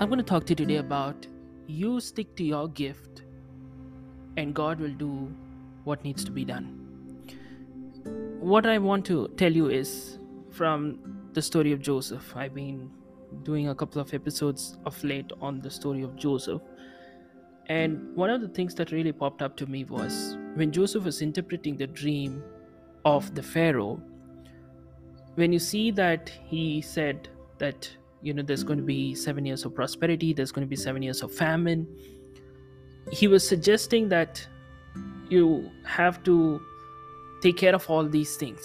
I'm going to talk to you today about you stick to your gift and God will do what needs to be done. What I want to tell you is from the story of Joseph. I've been doing a couple of episodes of late on the story of Joseph. And one of the things that really popped up to me was when Joseph was interpreting the dream of the Pharaoh, when you see that he said that, you know, there's going to be 7 years of prosperity, there's going to be 7 years of famine. He was suggesting that you have to take care of all these things.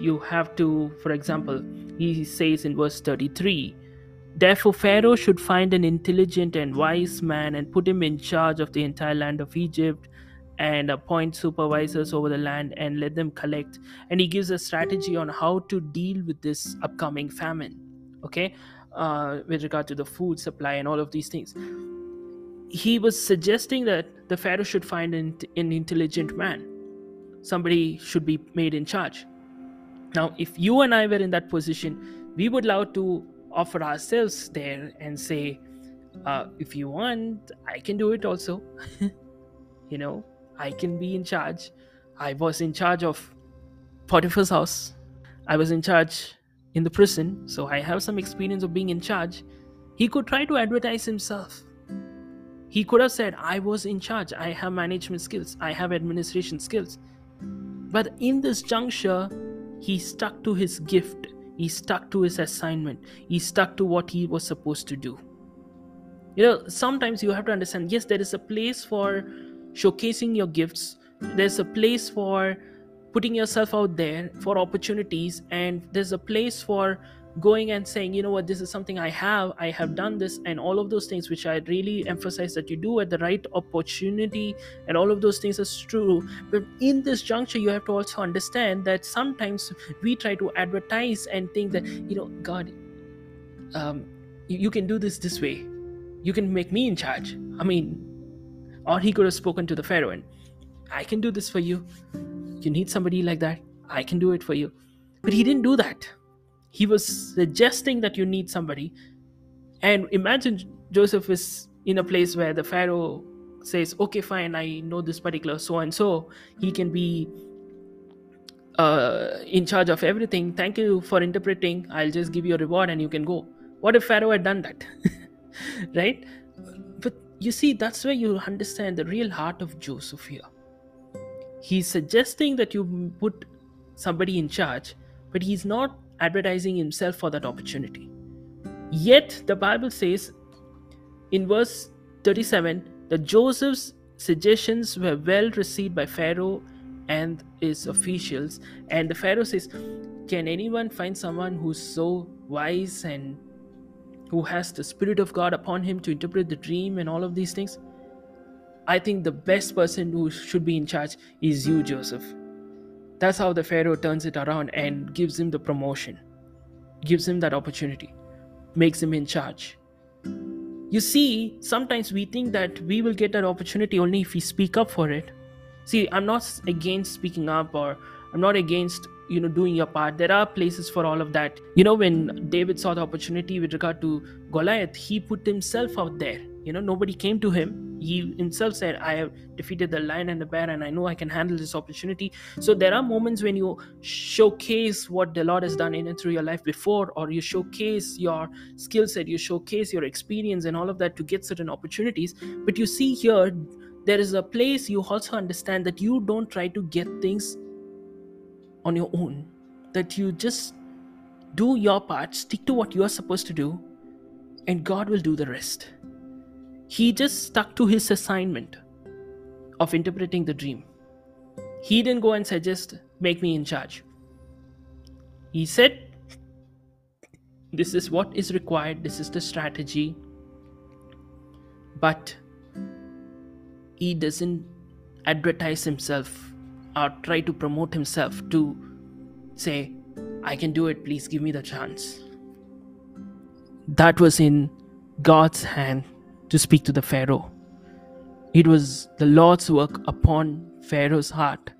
You have to, for example, he says in verse 33, "Therefore Pharaoh should find an intelligent and wise man and put him in charge of the entire land of Egypt and appoint supervisors over the land and let them collect." And he gives a strategy on how to deal with this upcoming famine, okay, with regard to the food supply and all of these things. He was suggesting that the Pharaoh should find an intelligent man. Somebody should be made in charge. Now, if you and I were in that position, we would love to offer ourselves there and say, if you want, I can do it also. You know, I can be in charge. I was in charge of Potiphar's house. I was in charge in the prison. So I have some experience of being in charge. He could try to advertise himself. He could have said, I was in charge. I have management skills. I have administration skills. But in this juncture, he stuck to his gift, he stuck to his assignment, he stuck to what he was supposed to do. You know, sometimes you have to understand, yes, there is a place for showcasing your gifts, there's a place for putting yourself out there for opportunities, and there's a place for going and saying, you know what, this is something I have done this, and all of those things, which I really emphasize that you do at the right opportunity, and all of those things is true. But in this juncture, you have to also understand that sometimes we try to advertise and think that, you know, God, you can do this way, you can make me in charge. I mean, or he could have spoken to the Pharaoh and, I can do this for you. You need somebody like that, I can do it for you. But he didn't do that. He was suggesting that you need somebody. And imagine Joseph is in a place where the Pharaoh says, okay, fine, I know this particular so-and-so. He can be in charge of everything. Thank you for interpreting. I'll just give you a reward and you can go. What if Pharaoh had done that? Right? But you see, that's where you understand the real heart of Joseph here. He's suggesting that you put somebody in charge, but he's not advertising himself for that opportunity. Yet the Bible says in verse 37 that Joseph's suggestions were well received by Pharaoh and his officials, and the Pharaoh says, can anyone find someone who's so wise and who has the Spirit of God upon him to interpret the dream and all of these things? I think the best person who should be in charge is you, Joseph. That's how the Pharaoh turns it around and gives him the promotion, gives him that opportunity, makes him in charge. You see, sometimes we think that we will get that opportunity only if we speak up for it. See, I'm not against speaking up, or I'm not against, you know, doing your part. There are places for all of that. You know, when David saw the opportunity with regard to Goliath, he put himself out there. You know, nobody came to him. He himself said, I have defeated the lion and the bear, and I know I can handle this opportunity. So there are moments when you showcase what the Lord has done in and through your life before, or you showcase your skill set, you showcase your experience and all of that to get certain opportunities. But you see here, there is a place you also understand that you don't try to get things on your own, that you just do your part, stick to what you are supposed to do, and God will do the rest. He just stuck to his assignment of interpreting the dream. He didn't go and suggest, make me in charge. He said, this is what is required, this is the strategy. But he doesn't advertise himself or try to promote himself to say, I can do it, please give me the chance. That was in God's hand to speak to the Pharaoh. It was the Lord's work upon Pharaoh's heart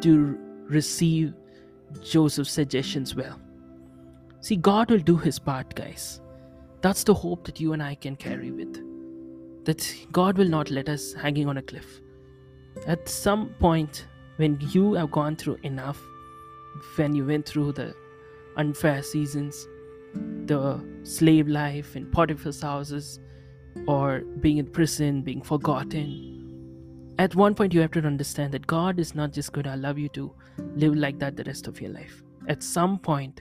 to receive Joseph's suggestions well. See, God will do his part, guys. That's the hope that you and I can carry with. That God will not let us hanging on a cliff. At some point, when you have gone through enough, when you went through the unfair seasons, the slave life in Potiphar's houses, or being in prison, being forgotten, at one point you have to understand that God is not just going to allow you to live like that the rest of your life. At some point,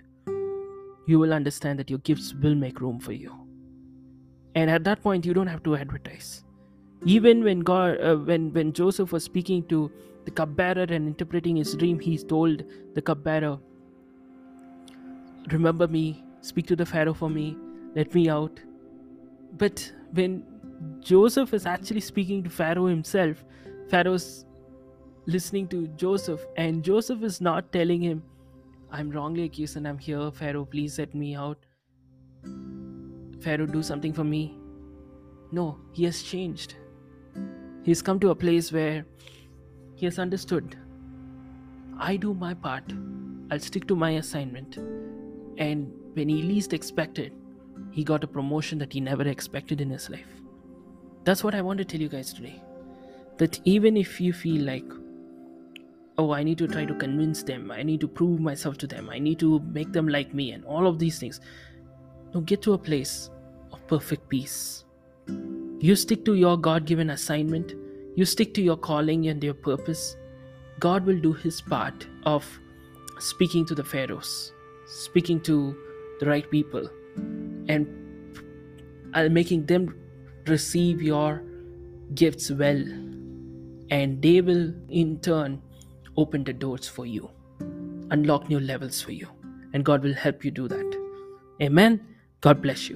you will understand that your gifts will make room for you. And at that point, you don't have to advertise. Even when God, when Joseph was speaking to the cupbearer and interpreting his dream, he told the cupbearer, remember me, speak to the Pharaoh for me, let me out. But when Joseph is actually speaking to Pharaoh himself, Pharaoh's listening to Joseph, and Joseph is not telling him, I'm wrongly accused and I'm here, Pharaoh, please let me out. Pharaoh, do something for me. No, he has changed. He's come to a place where he has understood, I do my part, I'll stick to my assignment. And when he least expected, he got a promotion that he never expected in his life. That's what I want to tell you guys today. That even if you feel like, oh, I need to try to convince them, I need to prove myself to them, I need to make them like me, and all of these things. No, get to a place of perfect peace. You stick to your God-given assignment. You stick to your calling and your purpose. God will do his part of speaking to the pharaohs, speaking to the right people, and making them receive your gifts well, and they will in turn open the doors for you, unlock new levels for you, and God will help you do that. Amen. God bless you.